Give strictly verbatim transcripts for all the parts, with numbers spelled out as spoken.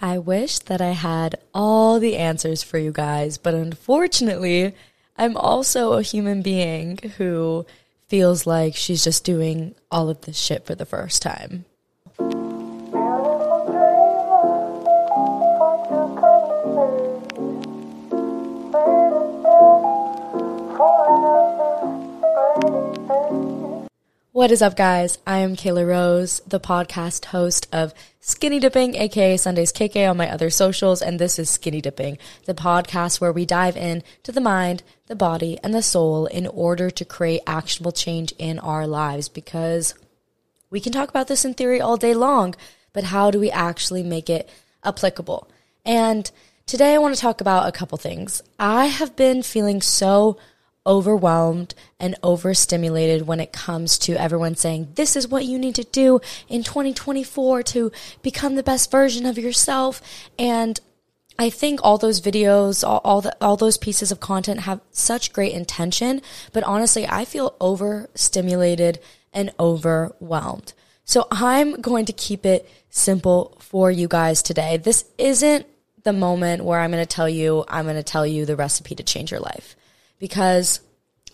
I wish that I had all the answers for you guys, but unfortunately, I'm also a human being who feels like she's just doing all of this shit for the first time. What is up, guys? I am Kayla Rose, the podcast host of Skinny Dipping, aka Sundays K K on my other socials, and this is Skinny Dipping, the podcast where we dive in to the mind, the body, and the soul in order to create actionable change in our lives, because we can talk about this in theory all day long, but how do we actually make it applicable? And today I want to talk about a couple things. I have been feeling so overwhelmed and overstimulated when it comes to everyone saying, this is what you need to do in twenty twenty-four to become the best version of yourself. And I think all those videos, all, all, the, all those pieces of content have such great intention, but honestly, I feel overstimulated and overwhelmed. So I'm going to keep it simple for you guys today. This isn't the moment where I'm going to tell you, I'm going to tell you the recipe to change your life, because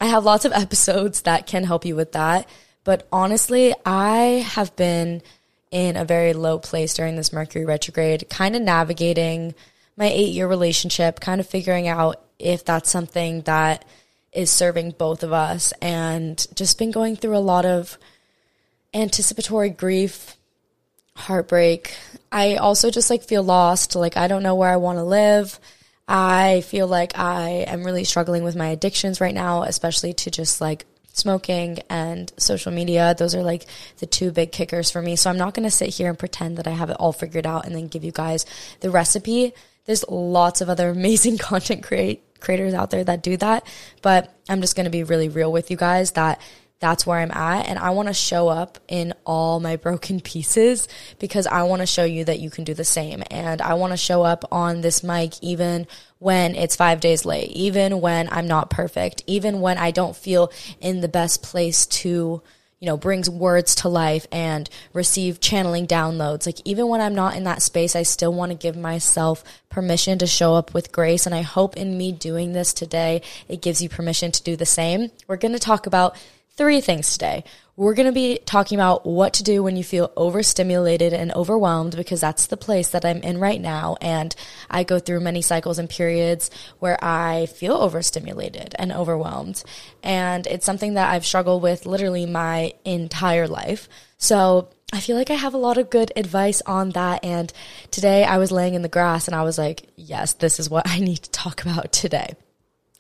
I have lots of episodes that can help you with that. But honestly, I have been in a very low place during this Mercury retrograde, kind of navigating my eight-year relationship, kind of figuring out if that's something that is serving both of us, and just been going through a lot of anticipatory grief, heartbreak. I also just like feel lost, like I don't know where I want to live. I feel like I am really struggling with my addictions right now, especially to just like smoking and social media. Those are like the two big kickers for me. So I'm not going to sit here and pretend that I have it all figured out and then give you guys the recipe. There's lots of other amazing content create creators out there that do that, but I'm just going to be really real with you guys that that's where I'm at, and I want to show up in all my broken pieces because I want to show you that you can do the same, and I want to show up on this mic even when it's five days late, even when I'm not perfect, even when I don't feel in the best place to, you know, bring words to life and receive channeling downloads. Like even when I'm not in that space, I still want to give myself permission to show up with grace, and I hope in me doing this today, it gives you permission to do the same. We're going to talk about three things today. We're going to be talking about what to do when you feel overstimulated and overwhelmed, because that's the place that I'm in right now. And I go through many cycles and periods where I feel overstimulated and overwhelmed. And it's something that I've struggled with literally my entire life. So I feel like I have a lot of good advice on that. And today I was laying in the grass and I was like, yes, this is what I need to talk about today.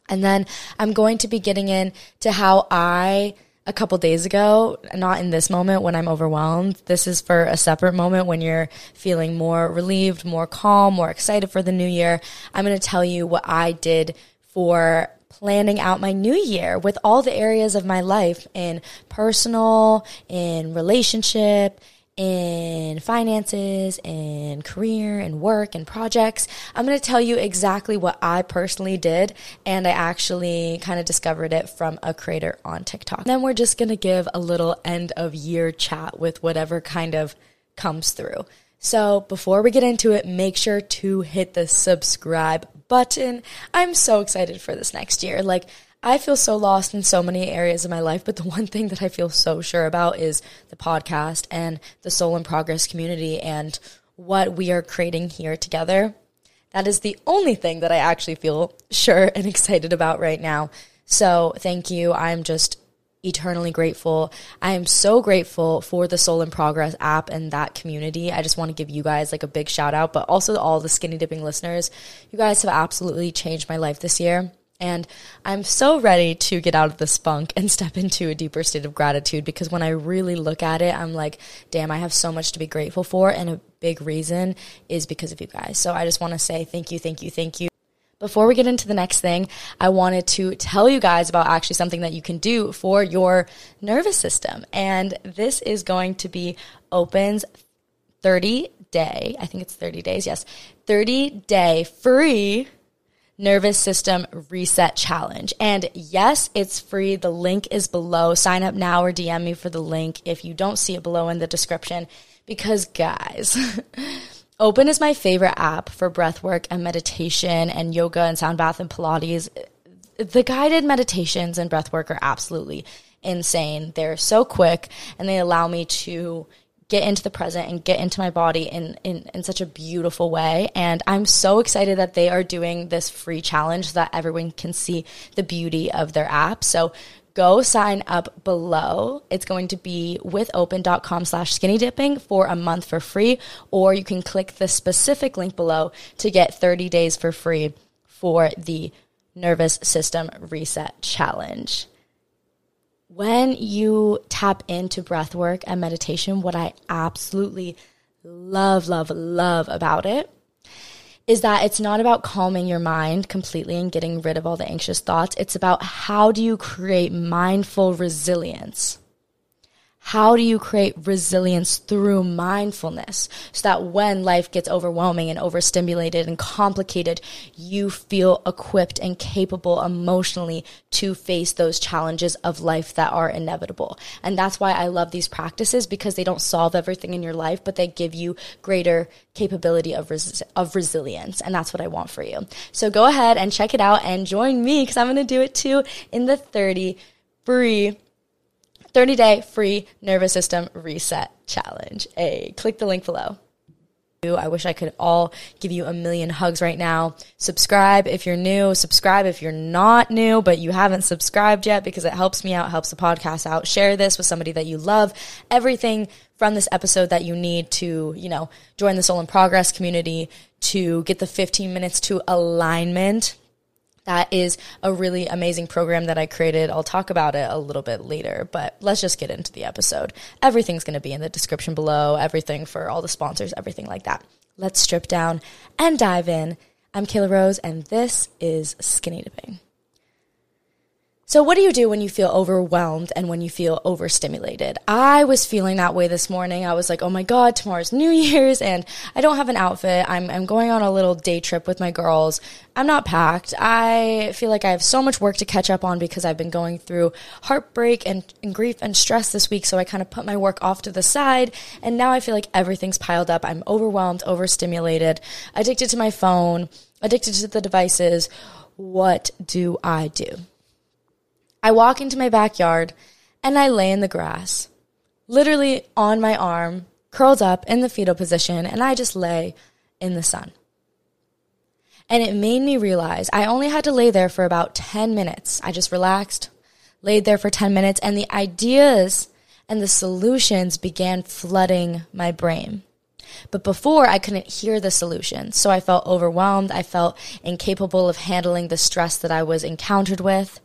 And then I'm going to be getting into how I, a couple days ago, not in this moment when I'm overwhelmed, this is for a separate moment when you're feeling more relieved, more calm, more excited for the new year. I'm going to tell you what I did for planning out my new year with all the areas of my life, in personal, in relationship, in finances and career and work and projects. I'm going to tell you exactly what I personally did, and I actually kind of discovered it from a creator on TikTok. And then we're just going to give a little end of year chat with whatever kind of comes through. So before we get into it, make sure to hit the subscribe button. I'm so excited for this next year. Like, I feel so lost in so many areas of my life, but the one thing that I feel so sure about is the podcast and the Soul in Progress community and what we are creating here together. That is the only thing that I actually feel sure and excited about right now. So thank you. I'm just eternally grateful. I am so grateful for the Soul in Progress app and that community. I just want to give you guys like a big shout out, but also all the Skinny Dipping listeners. You guys have absolutely changed my life this year. And I'm so ready to get out of the spunk and step into a deeper state of gratitude, because when I really look at it, I'm like, damn, I have so much to be grateful for. And a big reason is because of you guys. So I just want to say thank you, thank you, thank you. Before we get into the next thing, I wanted to tell you guys about actually something that you can do for your nervous system. And this is going to be Open's thirty day, I think it's thirty days, yes, thirty day free Nervous System Reset Challenge. And yes, it's free. The link is below. Sign up now or D M me for the link if you don't see it below in the description, because guys, Open is my favorite app for breath work and meditation and yoga and sound bath and Pilates. The guided meditations and breath work are absolutely insane. They're so quick and they allow me to get into the present and get into my body in, in, in such a beautiful way. And I'm so excited that they are doing this free challenge so that everyone can see the beauty of their app. So go sign up below. It's going to be withopen.com slash skinny dipping for a month for free, or you can click the specific link below to get thirty days for free for the Nervous System Reset Challenge. When you tap into breath work and meditation, what I absolutely love, love, love about it is that it's not about calming your mind completely and getting rid of all the anxious thoughts. It's about how do you create mindful resilience? How do you create resilience through mindfulness so that when life gets overwhelming and overstimulated and complicated, you feel equipped and capable emotionally to face those challenges of life that are inevitable? And that's why I love these practices, because they don't solve everything in your life, but they give you greater capability of res- of resilience. And that's what I want for you. So go ahead and check it out and join me, because I'm going to do it too in the thirty free thirty-day free Nervous System Reset Challenge. Hey, click the link below. I wish I could all give you a million hugs right now. Subscribe if you're new. Subscribe if you're not new, but you haven't subscribed yet, because it helps me out, helps the podcast out. Share this with somebody that you love. Everything from this episode that you need to, you know, join the Soul in Progress community, to get the fifteen minutes to alignment. That is a really amazing program that I created. I'll talk about it a little bit later, but let's just get into the episode. Everything's going to be in the description below, everything for all the sponsors, everything like that. Let's strip down and dive in. I'm Kayla Rose, and this is Skinny Dipping. So what do you do when you feel overwhelmed and when you feel overstimulated? I was feeling that way this morning. I was like, oh my God, tomorrow's New Year's and I don't have an outfit. I'm I'm going on a little day trip with my girls. I'm not packed. I feel like I have so much work to catch up on because I've been going through heartbreak and, and grief and stress this week. So I kind of put my work off to the side, and now I feel like everything's piled up. I'm overwhelmed, overstimulated, addicted to my phone, addicted to the devices. What do I do? I walk into my backyard and I lay in the grass, literally on my arm, curled up in the fetal position, and I just lay in the sun. And it made me realize I only had to lay there for about ten minutes. I just relaxed, laid there for ten minutes, and the ideas and the solutions began flooding my brain. But before, I couldn't hear the solution, so I felt overwhelmed. I felt incapable of handling the stress that I was encountered with.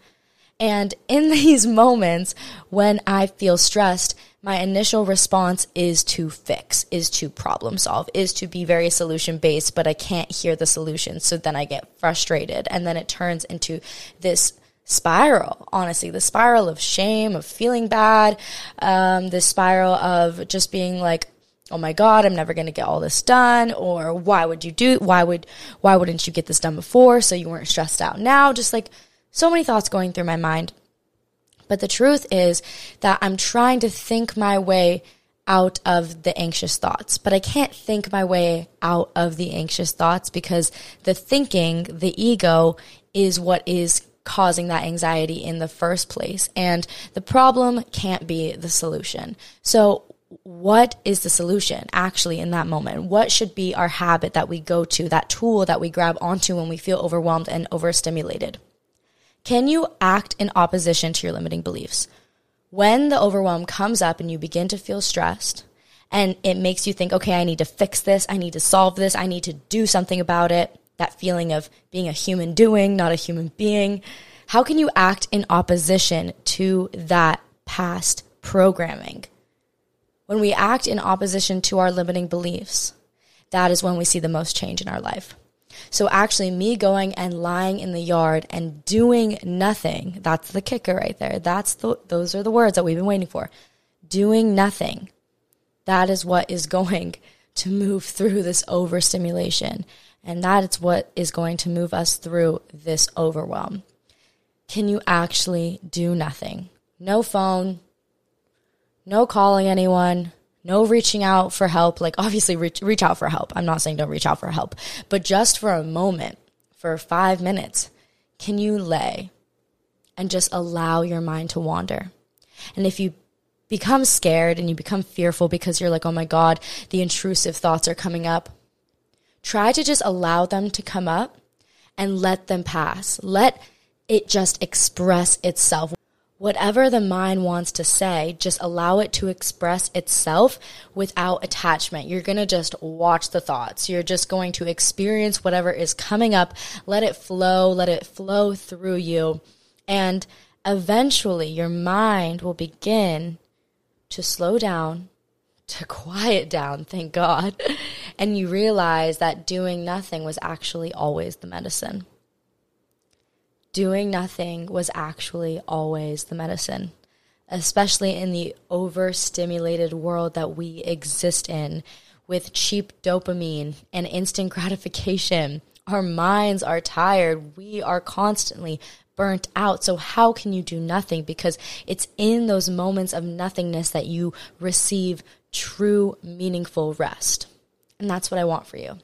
And in these moments when I feel stressed, my initial response is to fix, is to problem solve, is to be very solution-based, but I can't hear the solution. So then I get frustrated, and then it turns into this spiral, honestly, the spiral of shame, of feeling bad, um, this spiral of just being like, oh my God, I'm never going to get all this done, or why would you do, why would, why wouldn't you get this done before so you weren't stressed out now? Just like so many thoughts going through my mind. But the truth is that I'm trying to think my way out of the anxious thoughts, but I can't think my way out of the anxious thoughts because the thinking, the ego, is what is causing that anxiety in the first place. And the problem can't be the solution. So what is the solution actually in that moment? What should be our habit that we go to, that tool that we grab onto when we feel overwhelmed and overstimulated? Can you act in opposition to your limiting beliefs? When the overwhelm comes up and you begin to feel stressed and it makes you think, okay, I need to fix this, I need to solve this, I need to do something about it, that feeling of being a human doing, not a human being, how can you act in opposition to that past programming? When we act in opposition to our limiting beliefs, that is when we see the most change in our life. So actually me going and lying in the yard and doing nothing, that's the kicker right there. That's the, those are the words that we've been waiting for. Doing nothing. That is what is going to move through this overstimulation. And that is what is going to move us through this overwhelm. Can you actually do nothing? No phone, no calling anyone, no reaching out for help. Like obviously reach, reach out for help. I'm not saying don't reach out for help, but just for a moment, for five minutes, can you lay and just allow your mind to wander? And if you become scared and you become fearful because you're like, oh my God, the intrusive thoughts are coming up, try to just allow them to come up and let them pass. Let it just express itself. Whatever the mind wants to say, just allow it to express itself without attachment. You're going to just watch the thoughts. You're just going to experience whatever is coming up. Let it flow. Let it flow through you. And eventually your mind will begin to slow down, to quiet down, thank God. And you realize that doing nothing was actually always the medicine. Doing nothing was actually always the medicine, especially in the overstimulated world that we exist in with cheap dopamine and instant gratification. Our minds are tired. We are constantly burnt out. So how can you do nothing? Because it's in those moments of nothingness that you receive true, meaningful rest. And that's what I want for you.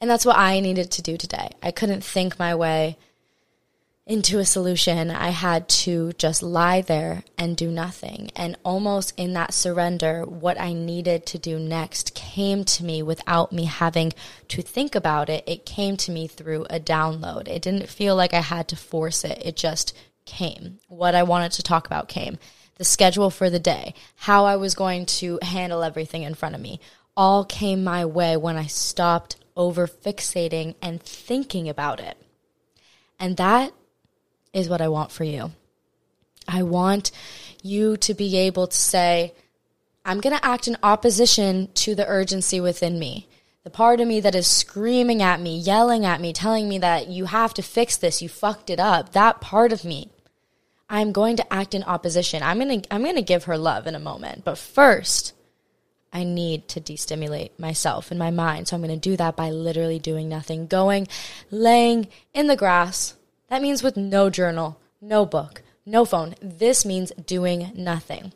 And that's what I needed to do today. I couldn't think my way into a solution. I had to just lie there and do nothing. And almost in that surrender, what I needed to do next came to me without me having to think about it. It came to me through a download. It didn't feel like I had to force it. It just came. What I wanted to talk about came. The schedule for the day, how I was going to handle everything in front of me, all came my way when I stopped over fixating and thinking about it. And that is what I want for you. I want you to be able to say, I'm going to act in opposition to the urgency within me. The part of me that is screaming at me, yelling at me, telling me that you have to fix this, you fucked it up. That part of me, I'm going to act in opposition. I'm going to I'm going to give her love in a moment. But first, I need to destimulate myself and my mind. So I'm going to do that by literally doing nothing, going, laying in the grass. That means with no journal, no book, no phone. This means doing nothing.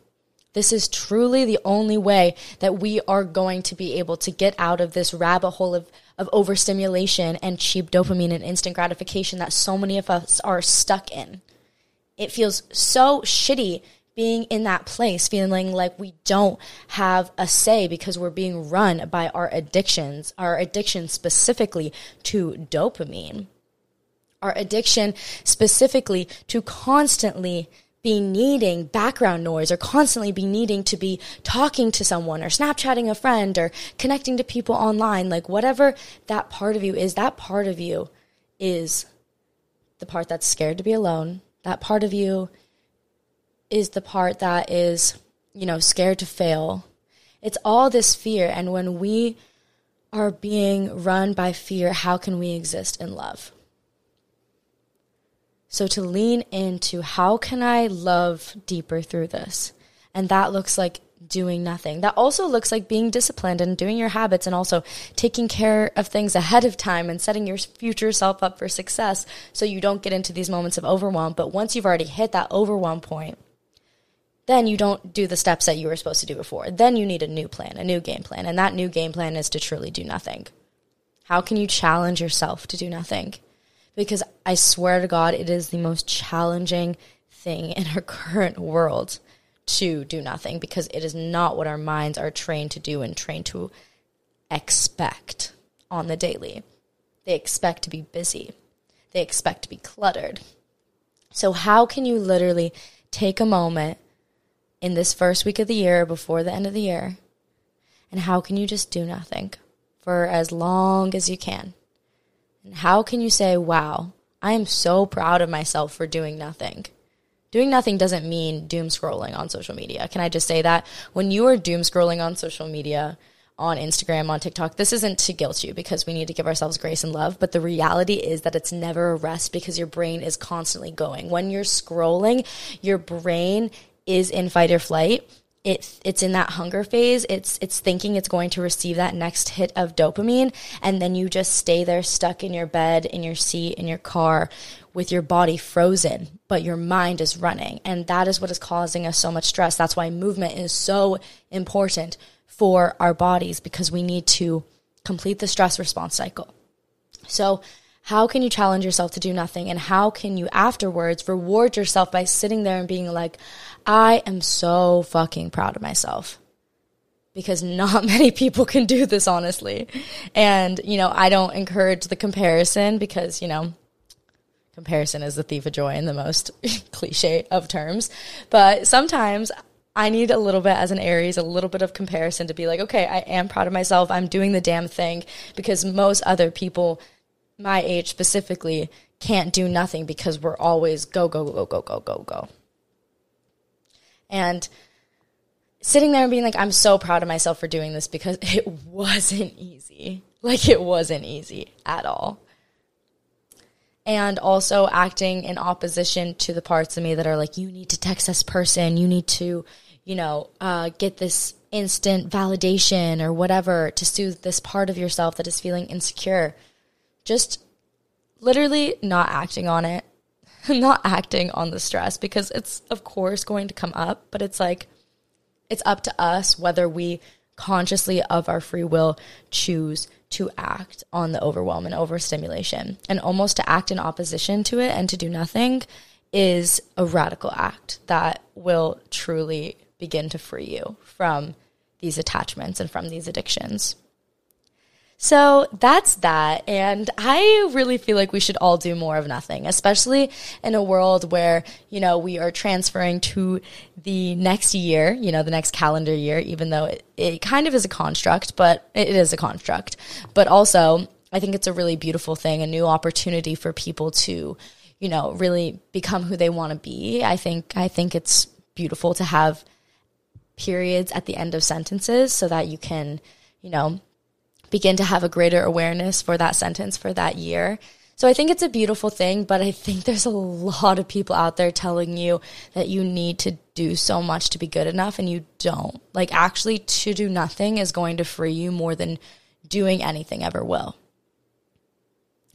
This is truly the only way that we are going to be able to get out of this rabbit hole of, of overstimulation and cheap dopamine and instant gratification that so many of us are stuck in. It feels so shitty being in that place, feeling like we don't have a say because we're being run by our addictions, our addiction specifically to dopamine, our addiction specifically to constantly be needing background noise or constantly be needing to be talking to someone or Snapchatting a friend or connecting to people online, like whatever that part of you is, that part of you is the part that's scared to be alone. That part of you is the part that is, you know, scared to fail. It's all this fear. And when we are being run by fear, how can we exist in love? So to lean into how can I love deeper through this? And that looks like doing nothing. That also looks like being disciplined and doing your habits and also taking care of things ahead of time and setting your future self up for success so you don't get into these moments of overwhelm. But once you've already hit that overwhelm point, then you don't do the steps that you were supposed to do before. Then you need a new plan, a new game plan. And that new game plan is to truly do nothing. How can you challenge yourself to do nothing? Because I swear to God, it is the most challenging thing in our current world to do nothing, because it is not what our minds are trained to do and trained to expect on the daily. They expect to be busy. They expect to be cluttered. So how can you literally take a moment in this first week of the year, before the end of the year, and how can you just do nothing for as long as you can? And how can you say, wow, I am so proud of myself for doing nothing? Doing nothing doesn't mean doom scrolling on social media. Can I just say that? When you are doom scrolling on social media, on Instagram, on TikTok, this isn't to guilt you, because we need to give ourselves grace and love. But the reality is that it's never a rest, because your brain is constantly going. When you're scrolling, your brain is in fight or flight. It, it's in that hunger phase. It's it's thinking it's going to receive that next hit of dopamine, and then you just stay there stuck in your bed, in your seat, in your car, with your body frozen, but your mind is running. And that is what is causing us so much stress. That's why movement is so important for our bodies, because we need to complete the stress response cycle. So how can you challenge yourself to do nothing? And how can you afterwards reward yourself by sitting there and being like, I am so fucking proud of myself? Because not many people can do this, honestly. And, you know, I don't encourage the comparison, because, you know, comparison is the thief of joy in the most cliche of terms. But sometimes I need a little bit, as an Aries, a little bit of comparison to be like, okay, I am proud of myself. I'm doing the damn thing, because most other people my age specifically can't do nothing, because we're always go, go, go, go, go, go, go. And sitting there and being like, I'm so proud of myself for doing this, because it wasn't easy. Like, it wasn't easy at all. And also acting in opposition to the parts of me that are like, you need to text this person, you need to, you know, uh, get this instant validation or whatever to soothe this part of yourself that is feeling insecure. Just literally not acting on it, not acting on the stress, because it's, of course, going to come up, but it's like, it's up to us whether we consciously of our free will choose to act on the overwhelm and overstimulation. And almost to act in opposition to it and to do nothing is a radical act that will truly begin to free you from these attachments and from these addictions. So that's that, and I really feel like we should all do more of nothing, especially in a world where, you know, we are transferring to the next year, you know, the next calendar year, even though it, it kind of is a construct, but it is a construct. But also, I think it's a really beautiful thing, a new opportunity for people to, you know, really become who they want to be. I think I think it's beautiful to have periods at the end of sentences so that you can, you know, begin to have a greater awareness for that sentence, for that year. So I think it's a beautiful thing, but I think there's a lot of people out there telling you that you need to do so much to be good enough, and you don't. Like, actually, to do nothing is going to free you more than doing anything ever will.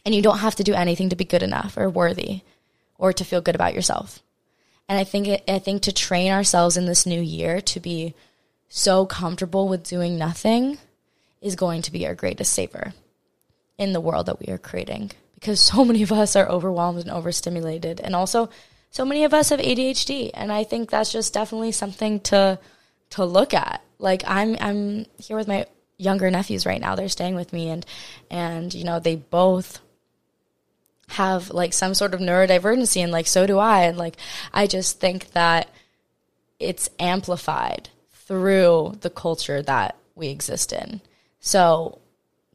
And you don't have to do anything to be good enough or worthy or to feel good about yourself. And I think it, I think to train ourselves in this new year to be so comfortable with doing nothing is going to be our greatest savior in the world that we are creating, because so many of us are overwhelmed and overstimulated, and also so many of us have A D H D, and I think that's just definitely something to to look at. Like, I'm I'm here with my younger nephews right now. They're staying with me, and and you know, they both have like some sort of neurodivergency, and like so do I, and like I just think that it's amplified through the culture that we exist in. So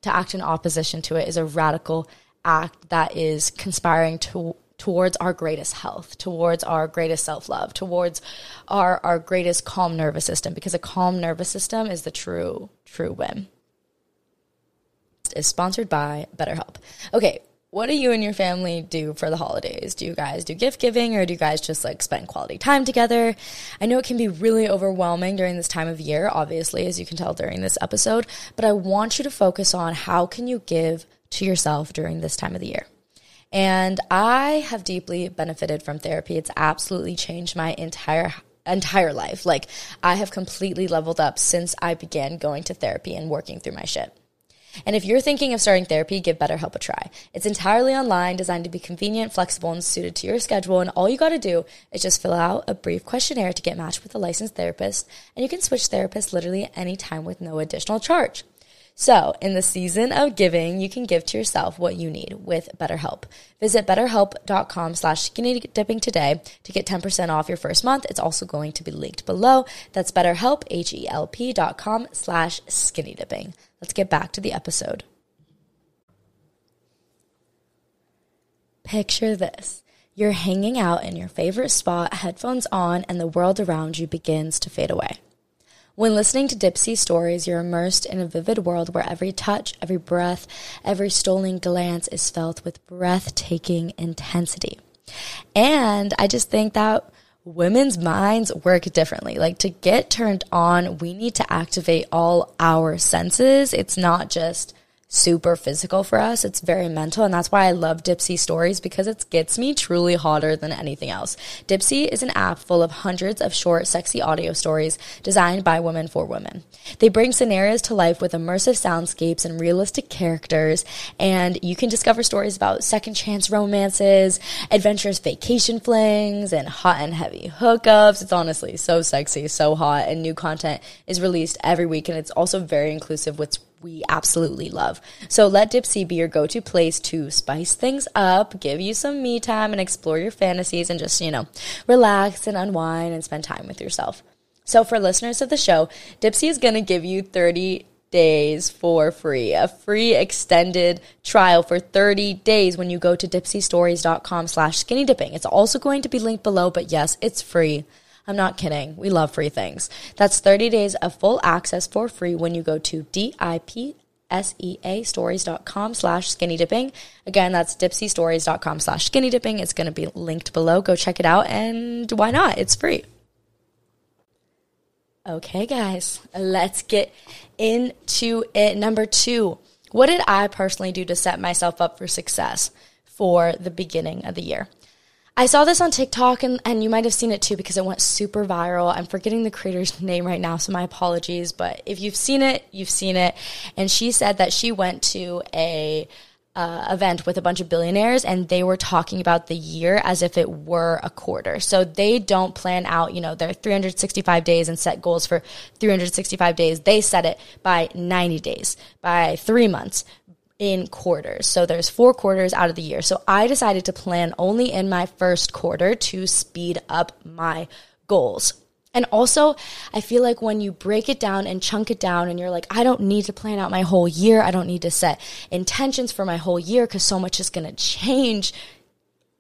to act in opposition to it is a radical act that is conspiring to, towards our greatest health, towards our greatest self-love, towards our, our greatest calm nervous system, because a calm nervous system is the true, true win. Is sponsored by BetterHelp. Okay, What do you and your family do for the holidays? Do you guys do gift giving, or do you guys just like spend quality time together? I know it can be really overwhelming during this time of year, obviously, as you can tell during this episode, but I want you to focus on how can you give to yourself during this time of the year. And I have deeply benefited from therapy. It's absolutely changed my entire entire life. Like, I have completely leveled up since I began going to therapy and working through my shit. And if you're thinking of starting therapy, give BetterHelp a try. It's entirely online, designed to be convenient, flexible, and suited to your schedule. And all you got to do is just fill out a brief questionnaire to get matched with a licensed therapist. And you can switch therapists literally any time with no additional charge. So in the season of giving, you can give to yourself what you need with BetterHelp. Visit BetterHelp.com slash skinny dipping today to get ten percent off your first month. It's also going to be linked below. That's BetterHelp, H-E-L-P dot com slash skinny dipping. Let's get back to the episode. Picture this. You're hanging out in your favorite spot, headphones on, and the world around you begins to fade away. When listening to Dipsy stories, you're immersed in a vivid world where every touch, every breath, every stolen glance is felt with breathtaking intensity. And I just think that women's minds work differently. Like, to get turned on, we need to activate all our senses. It's not just super physical for us. It's very mental, and that's why I love Dipsy Stories, because it gets me truly hotter than anything else. Dipsy is an app full of hundreds of short, sexy audio stories designed by women for women. They bring scenarios to life with immersive soundscapes and realistic characters, and you can discover stories about second chance romances, adventurous vacation flings, and hot and heavy hookups. It's honestly so sexy, so hot, and new content is released every week, and it's also very inclusive, which we absolutely love. So let Dipsy be your go-to place to spice things up, give you some me time, and explore your fantasies, and just, you know, relax and unwind and spend time with yourself. So for listeners of the show, Dipsy is going to give you thirty days for free, a free extended trial for thirty days when you go to dipsy stories dot com slash skinny dipping. It's also going to be linked below, but yes, it's free. I'm not kidding. We love free things. That's thirty days of full access for free when you go to dipsea stories dot com slash skinny dipping. Again, that's dipsea stories dot com slash skinny dipping. It's going to be linked below. Go check it out, and why not? It's free. Okay, guys, let's get into it. Number two, what did I personally do to set myself up for success for the beginning of the year? I saw this on TikTok, and, and you might have seen it too, because it went super viral. I'm forgetting the creator's name right now, so my apologies. But if you've seen it, you've seen it. And she said that she went to a uh, event with a bunch of billionaires, and they were talking about the year as if it were a quarter. So they don't plan out, you know, their three hundred sixty-five days and set goals for three hundred sixty-five days. They set it by ninety days, by three months. In quarters. So there's four quarters out of the year. So I decided to plan only in my first quarter to speed up my goals. And also, I feel like when you break it down and chunk it down, and you're like, I don't need to plan out my whole year. I don't need to set intentions for my whole year, because so much is going to change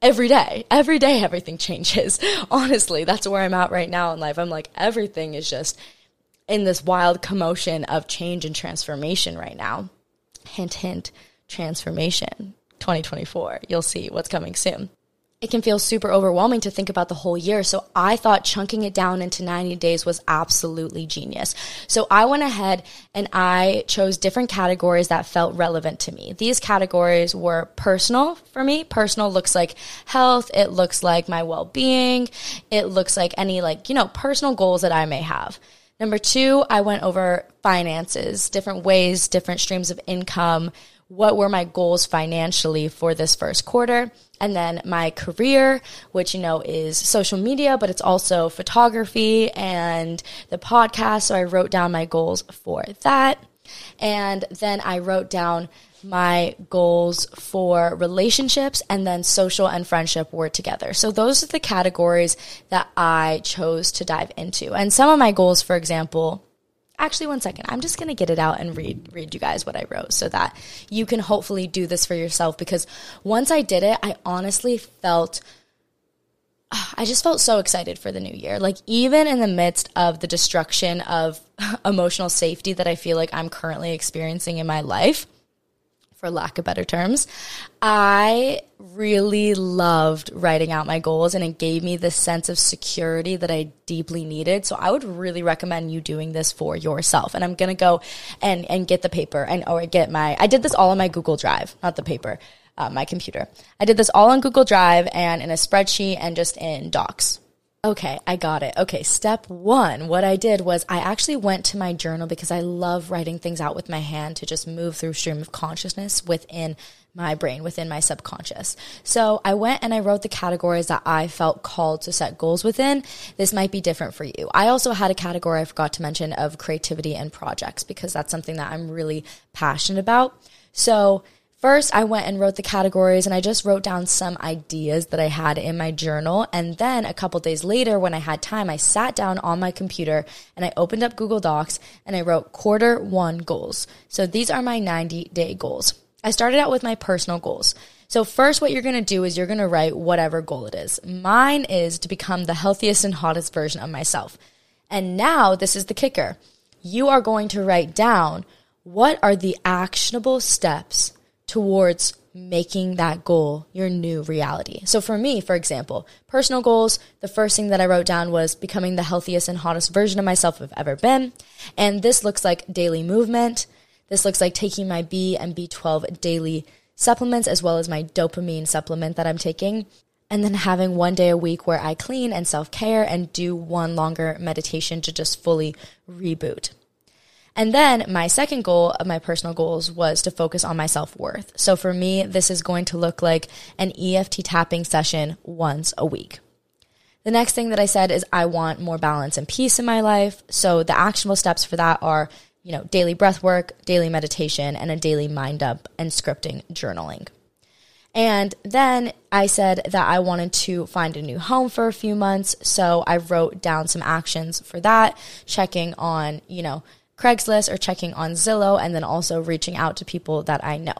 every day. Every day, everything changes. Honestly, that's where I'm at right now in life. I'm like, everything is just in this wild commotion of change and transformation right now. Hint, hint, transformation, twenty twenty-four. You'll see what's coming soon. It can feel super overwhelming to think about the whole year. So I thought chunking it down into ninety days was absolutely genius. So I went ahead and I chose different categories that felt relevant to me. These categories were personal for me. Personal looks like health. It looks like my well-being. It looks like any, like, you know, personal goals that I may have. Number two, I went over finances, different ways, different streams of income. What were my goals financially for this first quarter? And then my career, which, you know, is social media, but it's also photography and the podcast. So I wrote down my goals for that. And then I wrote down my goals for relationships, and then social and friendship were together. So those are the categories that I chose to dive into. And some of my goals, for example, actually one second, I'm just going to get it out and read, read you guys what I wrote so that you can hopefully do this for yourself. Because once I did it, I honestly felt, I just felt so excited for the new year. Like, even in the midst of the destruction of emotional safety that I feel like I'm currently experiencing in my life, for lack of better terms, I really loved writing out my goals, and it gave me this sense of security that I deeply needed. So I would really recommend you doing this for yourself. And I'm going to go and, and get the paper and or get my, I did this all on my Google Drive, not the paper, uh, my computer. I did this all on Google Drive and in a spreadsheet and just in Docs. Okay, I got it. Okay, step one, what I did was I actually went to my journal because I love writing things out with my hand to just move through stream of consciousness within my brain, within my subconscious. So I went and I wrote the categories that I felt called to set goals within. This might be different for you. I also had a category I forgot to mention of creativity and projects because that's something that I'm really passionate about. So first, I went and wrote the categories, and I just wrote down some ideas that I had in my journal. And then a couple days later, when I had time, I sat down on my computer and I opened up Google Docs and I wrote quarter one goals. So these are my ninety-day goals. I started out with my personal goals. So first, what you're going to do is you're going to write whatever goal it is. Mine is to become the healthiest and hottest version of myself. And now this is the kicker. You are going to write down, what are the actionable steps towards making that goal your new reality? So for me, for example, personal goals, the first thing that I wrote down was becoming the healthiest and hottest version of myself I've ever been. And this looks like daily movement. This looks like taking my B and B twelve daily supplements, as well as my dopamine supplement that I'm taking. And then having one day a week where I clean and self-care and do one longer meditation to just fully reboot. And then my second goal of my personal goals was to focus on my self-worth. So for me, this is going to look like an E F T tapping session once a week. The next thing that I said is I want more balance and peace in my life. So the actionable steps for that are, you know, daily breath work, daily meditation, and a daily mind dump and scripting journaling. And then I said that I wanted to find a new home for a few months. So I wrote down some actions for that, checking on, you know, Craigslist or checking on Zillow, and then also reaching out to people that I know.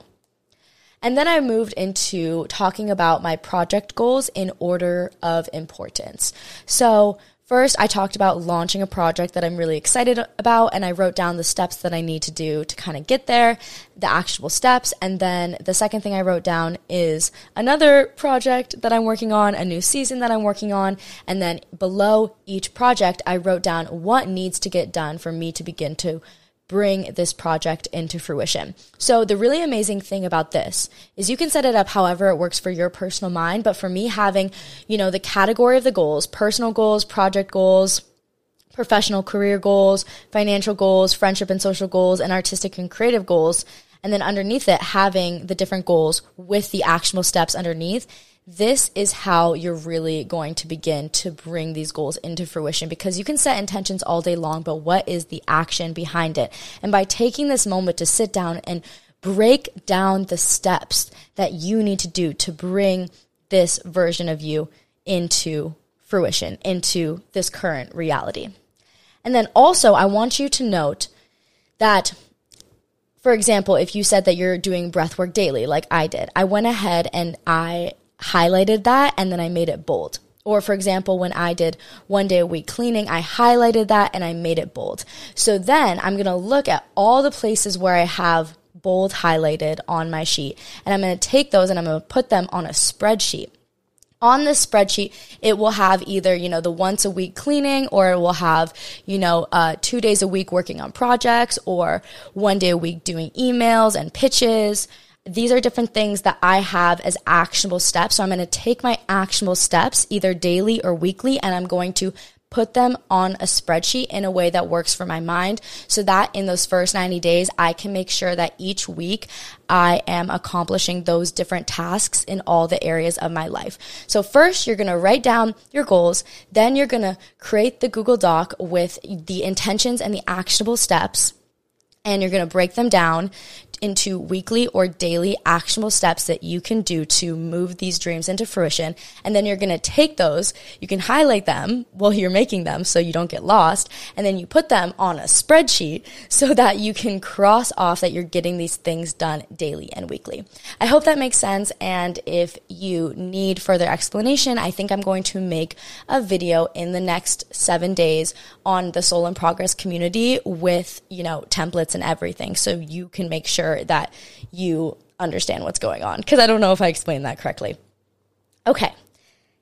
And then I moved into talking about my project goals in order of importance. So first, I talked about launching a project that I'm really excited about, and I wrote down the steps that I need to do to kind of get there, the actual steps. And then the second thing I wrote down is another project that I'm working on, a new season that I'm working on. And then below each project, I wrote down what needs to get done for me to begin to bring this project into fruition. So the really amazing thing about this is you can set it up however it works for your personal mind. But for me, having, you know, the category of the goals, personal goals, project goals, professional career goals, financial goals, friendship and social goals, and artistic and creative goals. And then underneath it, having the different goals with the actionable steps underneath. This is how you're really going to begin to bring these goals into fruition, because you can set intentions all day long, but what is the action behind it? And by taking this moment to sit down and break down the steps that you need to do to bring this version of you into fruition, into this current reality. And then also, I want you to note that, for example, if you said that you're doing breathwork daily, like I did, I went ahead and I highlighted that, and then I made it bold. Or for example, when I did one day a week cleaning, I highlighted that and I made it bold. So then I'm going to look at all the places where I have bold highlighted on my sheet, and I'm going to take those and I'm going to put them on a spreadsheet. On this spreadsheet, it will have either, you know, the once a week cleaning, or it will have, you know, uh, two days a week working on projects, or one day a week doing emails and pitches. These are different things that I have as actionable steps. So I'm going to take my actionable steps, either daily or weekly, and I'm going to put them on a spreadsheet in a way that works for my mind, so that in those first ninety days, I can make sure that each week I am accomplishing those different tasks in all the areas of my life. So first, you're going to write down your goals. Then you're going to create the Google Doc with the intentions and the actionable steps, and you're going to break them down into weekly or daily actionable steps that you can do to move these dreams into fruition. And then you're going to take those, you can highlight them while you're making them so you don't get lost, and then you put them on a spreadsheet so that you can cross off that you're getting these things done daily and weekly. I hope that makes sense, and if you need further explanation, I think I'm going to make a video in the next seven days on the Soul in Progress community with, you know, templates and everything, so you can make sure that you understand what's going on, because I don't know if I explained that correctly. Okay.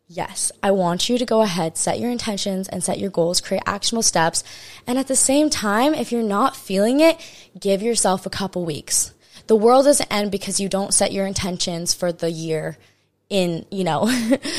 Yes, I want you to go ahead, set your intentions and set your goals, create actionable steps. And at the same time, if you're not feeling it, give yourself a couple weeks. The world doesn't end because you don't set your intentions for the year in, you know,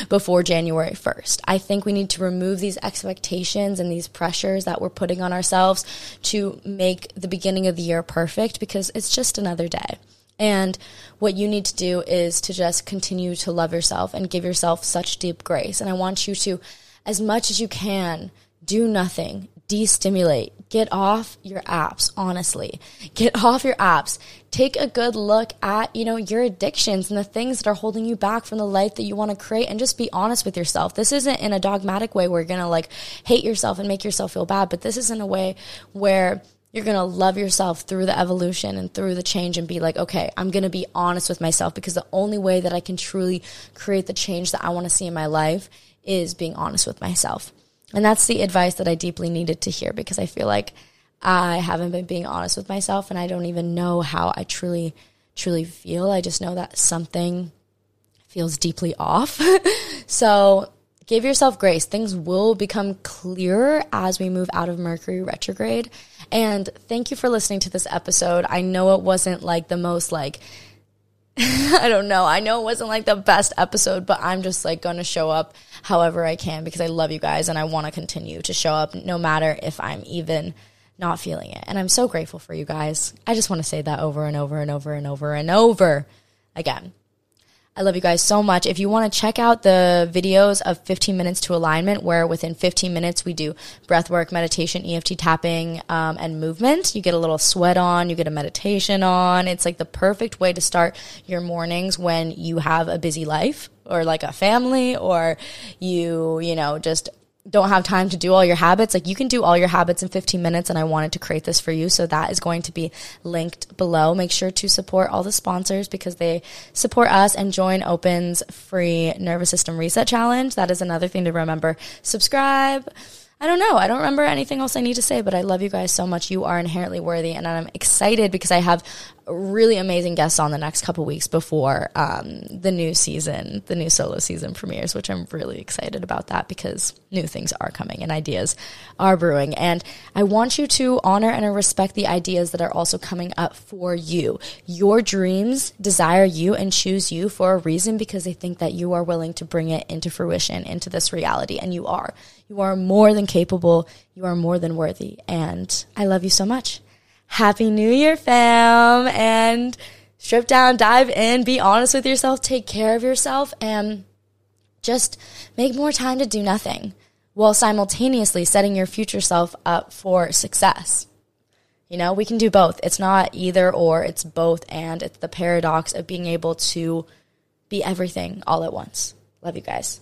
before January first. I think we need to remove these expectations and these pressures that we're putting on ourselves to make the beginning of the year perfect, because it's just another day. And what you need to do is to just continue to love yourself and give yourself such deep grace. And I want you to, as much as you can, do nothing, destimulate, get off your apps, honestly. Get off your apps. Take a good look at, you know, your addictions and the things that are holding you back from the life that you want to create, and just be honest with yourself. This isn't in a dogmatic way where you're going to like hate yourself and make yourself feel bad, but this is in a way where you're going to love yourself through the evolution and through the change, and be like, okay, I'm going to be honest with myself, because the only way that I can truly create the change that I want to see in my life is being honest with myself. And that's the advice that I deeply needed to hear, because I feel like I haven't been being honest with myself, and I don't even know how I truly, truly feel. I just know that something feels deeply off. So give yourself grace. Things will become clearer as we move out of Mercury retrograde. And thank you for listening to this episode. I know it wasn't like the most like, I don't know. I know it wasn't like the best episode, but I'm just like going to show up however I can, because I love you guys and I want to continue to show up no matter if I'm even not feeling it. And I'm so grateful for you guys. I just want to say that over and over and over and over and over again. I love you guys so much. If you want to check out the videos of fifteen minutes to Alignment, where within fifteen minutes we do breath work, meditation, E F T tapping, um, and movement, you get a little sweat on, you get a meditation on. It's like the perfect way to start your mornings when you have a busy life, or like a family, or you, you know, just don't have time to do all your habits. Like, you can do all your habits in fifteen minutes, and I wanted to create this for you. So that is going to be linked below. Make sure to support all the sponsors, because they support us, and join Open's free nervous system reset challenge. That is another thing to remember. Subscribe. I don't know. I don't remember anything else I need to say, but I love you guys so much. You are inherently worthy, and I'm excited because I have really amazing guests on the next couple weeks before um, the new season, the new solo season premieres, which I'm really excited about that, because new things are coming and ideas are brewing. And I want you to honor and respect the ideas that are also coming up for you. Your dreams desire you and choose you for a reason, because they think that you are willing to bring it into fruition, into this reality, and you are. You are more than capable. You are more than worthy. And I love you so much. Happy New Year, fam. And strip down, dive in, be honest with yourself, take care of yourself, and just make more time to do nothing while simultaneously setting your future self up for success. You know, we can do both. It's not either or, it's both. And it's the paradox of being able to be everything all at once. Love you guys.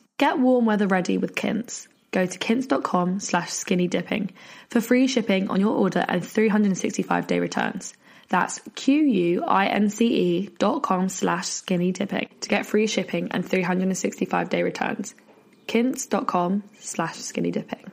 Get warm weather ready with Quince. Go to quince.com slash skinny dipping for free shipping on your order and three hundred sixty-five day returns. That's Q-U-I-N-C-E dot com slash skinny dipping to get free shipping and three hundred sixty-five day returns. Quince.com slash skinny dipping.